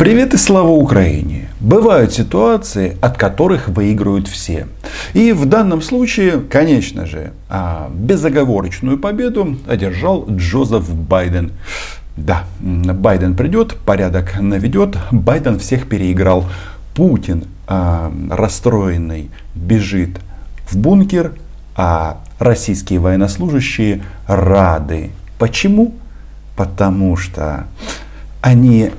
Привет и слава Украине! Бывают ситуации, от которых выигрывают все. И в данном случае, конечно же, безоговорочную победу одержал Джозеф Байден. Да, Байден придет, порядок наведет, Байден всех переиграл. Путин, расстроенный, бежит в бункер, а российские военнослужащие рады. Почему? Потому что они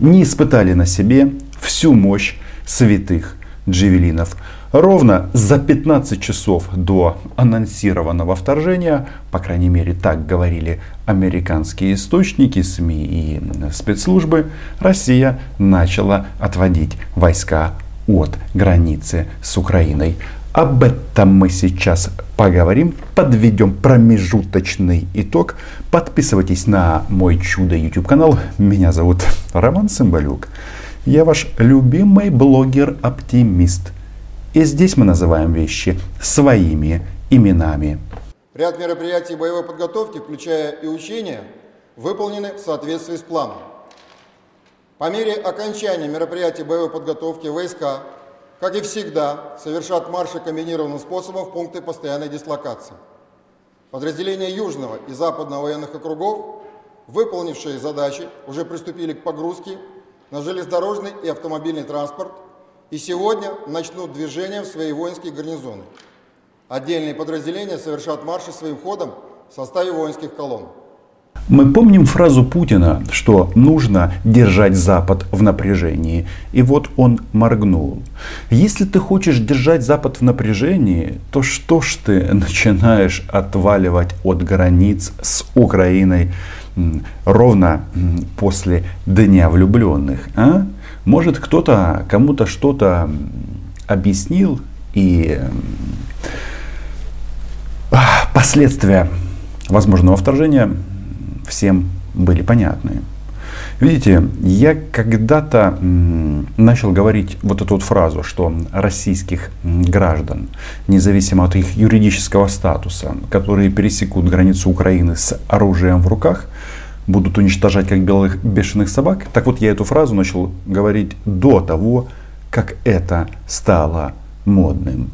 не испытали на себе всю мощь святых джавелинов. Ровно за 15 часов до анонсированного вторжения, по крайней мере так говорили американские источники, СМИ и спецслужбы, Россия начала отводить войска от границы с Украиной. Об этом мы сейчас поговорим, подведем промежуточный итог. Подписывайтесь на мой чудо YouTube канал. Меня зовут Роман Цимбалюк. Я ваш любимый блогер-оптимист. И здесь мы называем вещи своими именами. Ряд мероприятий боевой подготовки, включая и учения, выполнены в соответствии с планом. По мере окончания мероприятий боевой подготовки войска, как и всегда, совершат марши комбинированным способом в пункты постоянной дислокации. Подразделения Южного и Западного военных округов, выполнившие задачи, уже приступили к погрузке на железнодорожный и автомобильный транспорт и сегодня начнут движение в свои воинские гарнизоны. Отдельные подразделения совершат марши своим ходом в составе воинских колонн. Мы помним фразу Путина, что нужно держать Запад в напряжении. И вот он моргнул. Если ты хочешь держать Запад в напряжении, то что ж ты начинаешь отваливать от границ с Украиной ровно после Дня влюбленных? А? Может, кто-то кому-то что-то объяснил, и последствия возможного вторжения всем были понятны. Видите, я когда-то начал говорить вот эту вот фразу, что российских граждан, независимо от их юридического статуса, которые пересекут границу Украины с оружием в руках, будут уничтожать как белых бешеных собак. Так вот, я эту фразу начал говорить до того, как это стало модным.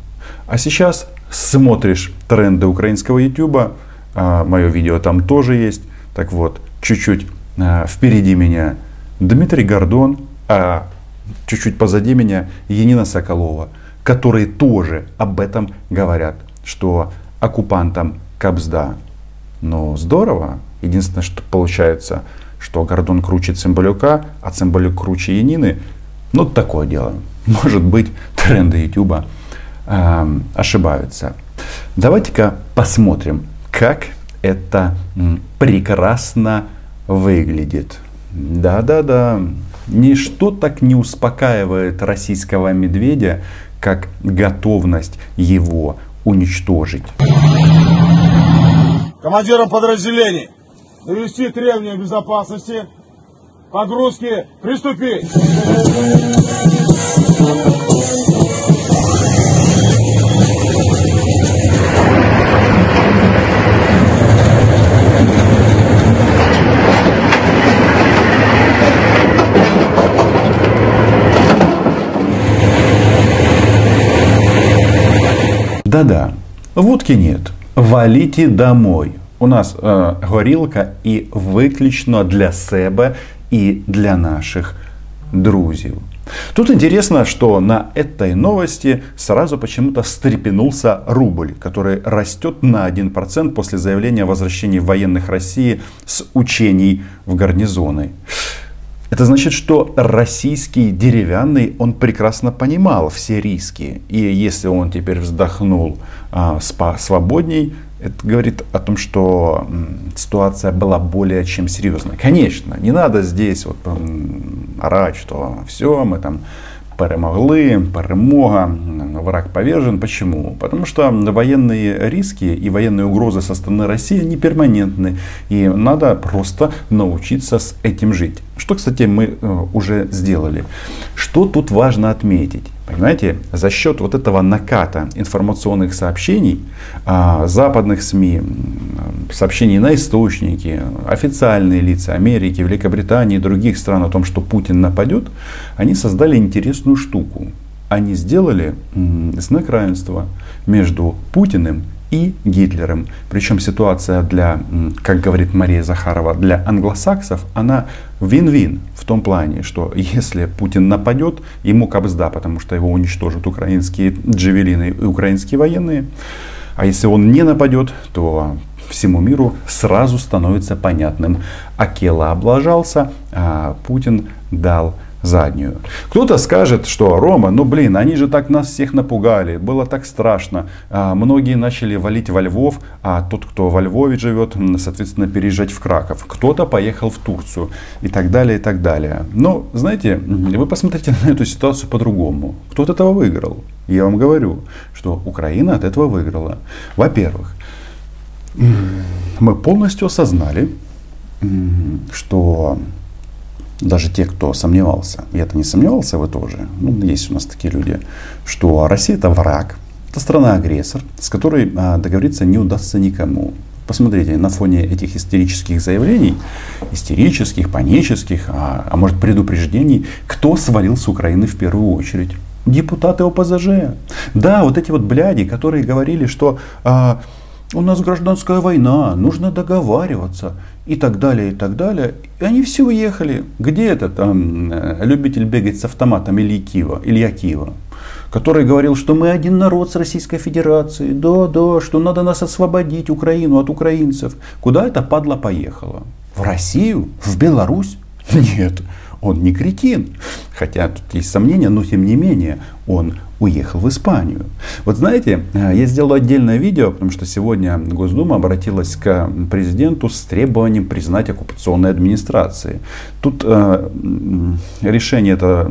А сейчас смотришь тренды украинского ютуба, мое видео там тоже есть. Так вот, чуть-чуть впереди меня Дмитрий Гордон, а чуть-чуть позади меня Янина Соколова, которые тоже об этом говорят, что оккупантам кабзда. Ну, здорово. Единственное, что получается, что Гордон круче Цимбалюка, а Цимбалюк круче Янины. Ну, такое дело. Может быть, тренды Ютуба ошибаются. Давайте-ка посмотрим, как это прекрасно выглядит. Да-да-да. Ничто так не успокаивает российского медведя, как готовность его уничтожить. Командирам подразделений довести требования безопасности. Погрузки приступить. Да-да, водки нет, валите домой. У нас горілка і виключно для себе і для наших друзів. Тут интересно, что на этой новости сразу почему-то встрепенулся рубль, который растет на 1% после заявления о возвращении военных России с учений в гарнизоны. Это значит, что российский деревянный, он прекрасно понимал все риски. И если он теперь вздохнул свободней, это говорит о том, что ситуация была более чем серьезной. Конечно, не надо здесь вот орать, что все, мы там перемога, враг повержен. Почему? Потому что военные риски и военные угрозы со стороны России, они перманентны. И надо просто научиться с этим жить. Что, кстати, мы уже сделали. Что тут важно отметить? Понимаете, за счет вот этого наката информационных сообщений, западных СМИ, сообщений на источники, официальные лица Америки, Великобритании и других стран о том, что Путин нападет, они создали интересную штуку. Они сделали знак равенства между Путиным и Гитлером. Причем ситуация для, как говорит Мария Захарова, для англосаксов, она вин-вин в том плане, что если Путин нападет, ему кабзда, потому что его уничтожат украинские джавелины и украинские военные. А если он не нападет, то всему миру сразу становится понятным. Акела облажался, а Путин дал заднюю. Кто-то скажет, что Рома, они же так нас всех напугали, было так страшно. Многие начали валить во Львов, а тот, кто во Львове живет, соответственно, переезжать в Краков. Кто-то поехал в Турцию и так далее, и так далее. Но, знаете, вы посмотрите на эту ситуацию по-другому. Кто от этого выиграл? Я вам говорю, что Украина от этого выиграла. Во-первых, мы полностью осознали, что... Даже те, кто сомневался, я-то не сомневался, вы тоже, есть у нас такие люди, что Россия это враг, это страна-агрессор, с которой договориться не удастся никому. Посмотрите, на фоне этих истерических заявлений, панических, может предупреждений, кто свалил с Украины в первую очередь? Депутаты ОПЗЖ. Да, вот эти вот бляди, которые говорили, что... У нас гражданская война, нужно договариваться и так далее, и так далее. И они все уехали. Где этот любитель бегать с автоматом Илья Кива, который говорил, что мы один народ с Российской Федерацией, что надо нас освободить, Украину от украинцев. Куда эта падла поехала? В Россию? В Беларусь? Нет, он не кретин. Хотя тут есть сомнения, но тем не менее он уехал в Испанию. Вот знаете, я сделал отдельное видео, потому что сегодня Госдума обратилась к президенту с требованием признать оккупационной администрацией. Тут решение это...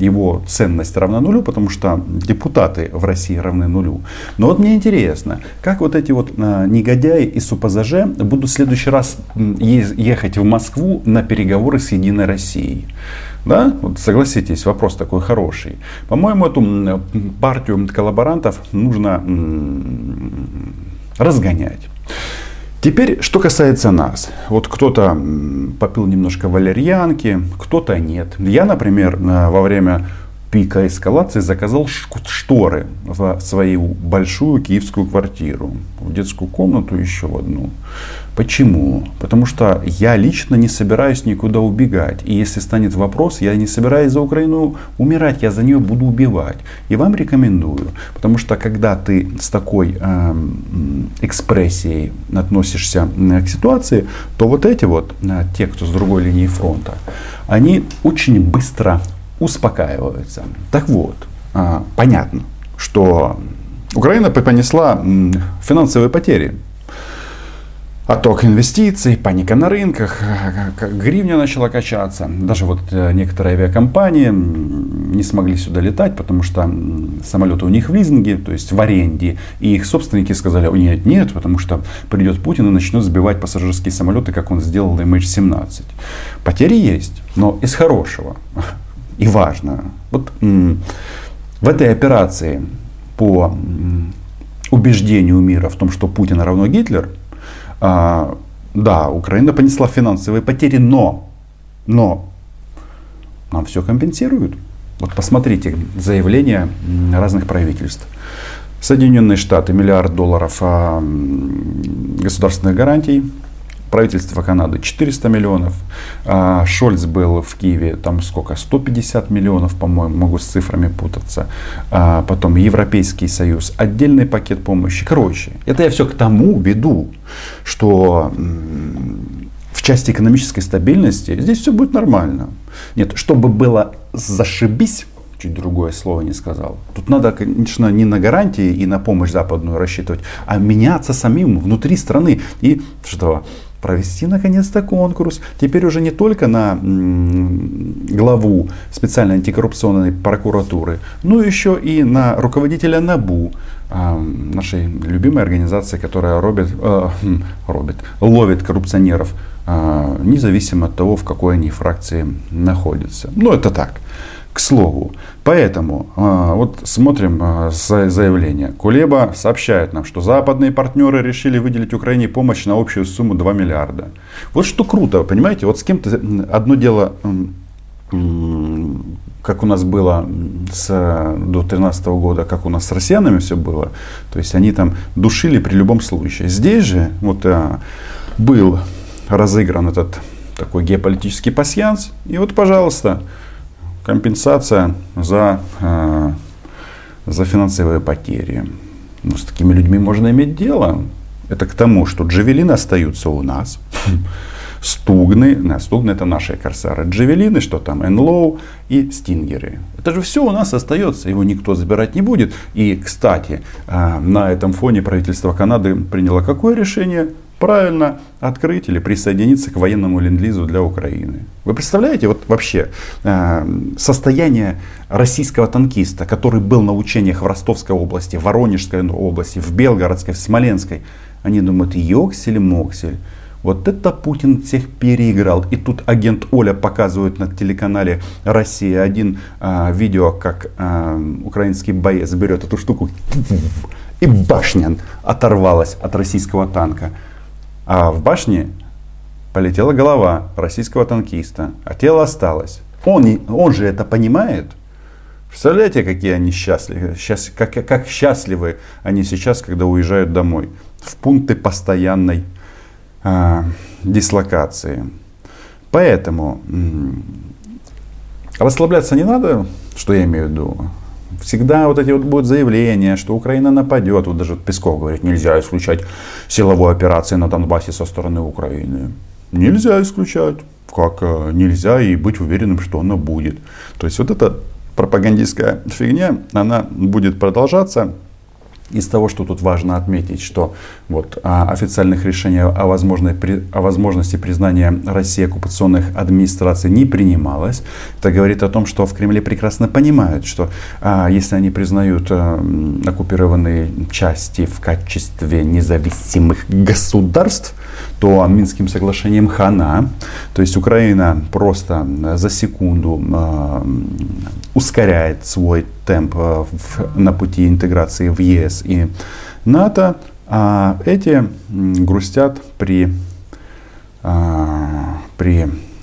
Его ценность равна нулю, потому что депутаты в России равны нулю. Но вот мне интересно, как вот эти вот негодяи из ОПЗЖ будут в следующий раз ехать в Москву на переговоры с Единой Россией? Да? Вот согласитесь, вопрос такой хороший. По-моему, эту партию коллаборантов нужно разгонять. Теперь, что касается нас. Вот кто-то попил немножко валерьянки, кто-то нет. Я, например, во время пика эскалации заказал шторы в свою большую киевскую квартиру. В детскую комнату еще в одну. Почему? Потому что я лично не собираюсь никуда убегать. И если станет вопрос, я не собираюсь за Украину умирать, я за нее буду убивать. И вам рекомендую. Потому что когда ты с такой экспрессией относишься к ситуации, то вот эти вот, те, кто с другой линии фронта, они очень быстро успокаиваются. Так вот, понятно, что Украина понесла финансовые потери. Отток инвестиций, паника на рынках, гривня начала качаться. Даже вот некоторые авиакомпании не смогли сюда летать, потому что самолеты у них в лизинге, то есть в аренде. И их собственники сказали, нет, потому что придет Путин и начнет сбивать пассажирские самолеты, как он сделал MH17. Потери есть, но из хорошего. И важно. Вот в этой операции по убеждению мира в том, что Путин равно Гитлер, Украина понесла финансовые потери, но нам все компенсируют. Вот посмотрите заявления разных правительств. Соединенные Штаты $1 миллиард государственных гарантий. Правительство Канады $400 миллионов. Шольц был в Киеве, там сколько? 150 миллионов, по-моему, могу с цифрами путаться. Потом Европейский Союз, отдельный пакет помощи. Короче, это я все к тому веду, что в части экономической стабильности здесь все будет нормально. Нет, чтобы было зашибись, чуть другое слово не сказал. Тут надо, конечно, не на гарантии и на помощь западную рассчитывать, а меняться самим внутри страны. И что? Провести наконец-то конкурс. Теперь уже не только на главу специальной антикоррупционной прокуратуры, но еще и на руководителя НАБУ, нашей любимой организации, которая ловит коррупционеров, независимо от того, в какой они фракции находятся. Это так. К слову, поэтому вот смотрим заявление. Кулеба сообщает нам, что западные партнеры решили выделить Украине помощь на общую сумму 2 миллиарда. Вот что круто, понимаете, вот с кем-то одно дело, как у нас было до 2013 года, как у нас с россиянами все было. То есть они там душили при любом случае. Здесь же вот был разыгран этот такой геополитический пасьянс. И вот, пожалуйста, компенсация за финансовые потери. Ну, с такими людьми можно иметь дело. Это к тому, что Джавелины остаются у нас. Стугны это наши корсары. Джавелины, что там, Энлоу и Стингеры. Это же все у нас остается, его никто забирать не будет. И, кстати, на этом фоне правительство Канады приняло какое решение? Правильно, открыть или присоединиться к военному ленд-лизу для Украины. Вы представляете, вот вообще состояние российского танкиста, который был на учениях в Ростовской области, в Воронежской области, в Белгородской, в Смоленской. Они думают, ёксель-моксель. Вот это Путин всех переиграл. И тут агент Оля показывает на телеканале «Россия-1» видео, как украинский боец берет эту штуку, и башня оторвалась от российского танка. А в башне полетела голова российского танкиста, а тело осталось. Он же это понимает. Представляете, какие они счастливы, как счастливы они сейчас, когда уезжают домой в пункты постоянной дислокации. Поэтому расслабляться не надо, что я имею в виду. Всегда вот эти вот будут заявления, что Украина нападет. Вот даже Песков говорит, нельзя исключать силовую операцию на Донбассе со стороны Украины. Нельзя исключать, как нельзя и быть уверенным, что она будет. То есть вот эта пропагандистская фигня, она будет продолжаться. Из того, что тут важно отметить, что вот официальных решений о возможности признания России оккупационных администраций не принималось. Это говорит о том, что в Кремле прекрасно понимают, что если они признают оккупированные части в качестве независимых государств, то Минским соглашением хана. То есть Украина просто за секунду ускоряет свой темп на пути интеграции в ЕС и НАТО, а эти грустят при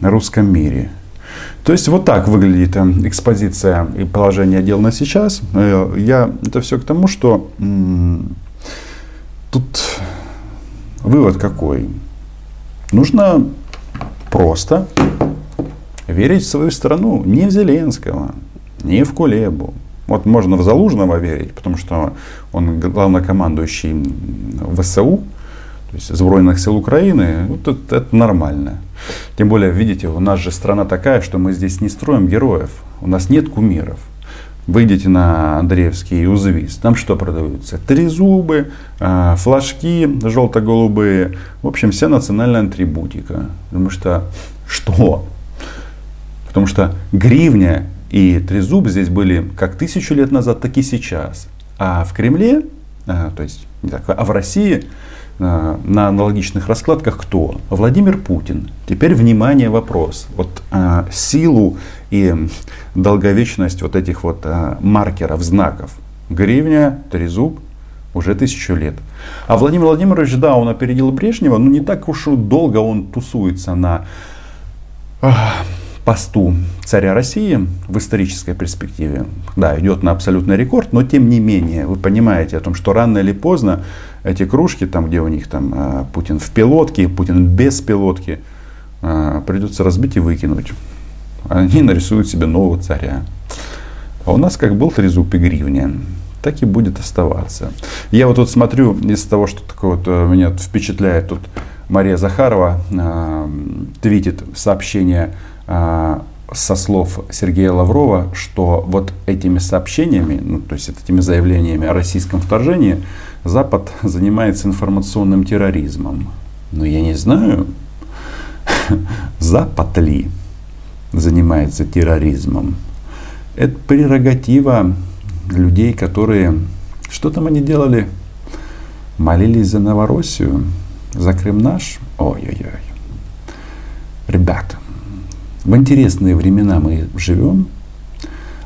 русском мире. То есть вот так выглядит экспозиция и положение дел на сейчас. Это все к тому, что тут вывод какой? Нужно просто верить в свою страну. Не в Зеленского, не в Кулебу. Вот можно в Залужного верить, потому что он главнокомандующий ВСУ, то есть Сбройных сил Украины. Вот это нормально. Тем более, видите, у нас же страна такая, что мы здесь не строим героев. У нас нет кумиров. Выйдите на Андреевский и Узвис. Там что продаются? Трезубы, флажки желто-голубые. В общем, вся национальная атрибутика. Потому что что? Потому что гривня и трезуб здесь были как 1000 лет назад, так и сейчас. А в Кремле, в России на аналогичных раскладках кто? Владимир Путин. Теперь, внимание, вопрос. Вот силу и долговечность вот этих вот маркеров, знаков. Гривня, трезуб уже 1000 лет. А Владимир Владимирович, да, он опередил Брежнева, но не так уж и долго он тусуется на посту царя России в исторической перспективе. Да, идет на абсолютный рекорд, но тем не менее вы понимаете о том, что рано или поздно эти кружки, там где у них там Путин в пилотке, Путин без пилотки, придется разбить и выкинуть. Они нарисуют себе нового царя. А у нас как был трезуб и гривня, так и будет оставаться. Я вот тут смотрю, из того, что такое вот меня впечатляет, тут Мария Захарова твитит сообщение со слов Сергея Лаврова, что вот этими сообщениями, этими заявлениями о российском вторжении, Запад занимается информационным терроризмом. Но я не знаю, Запад ли занимается терроризмом. Это прерогатива людей, которые... Что там они делали? Молились за Новороссию? За Крым наш? Ой-ой-ой. Ребята, в интересные времена мы живем,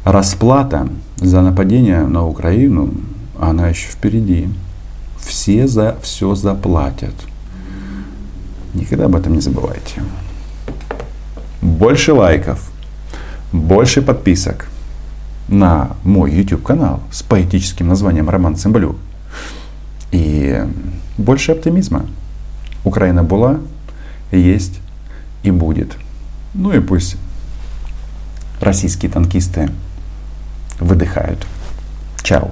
расплата за нападение на Украину, она еще впереди. Все за все заплатят. Никогда об этом не забывайте. Больше лайков, больше подписок на мой YouTube-канал с поэтическим названием «Роман Цимбалюк». И больше оптимизма. Украина была, есть и будет. Ну и пусть российские танкисты выдыхают. Чао.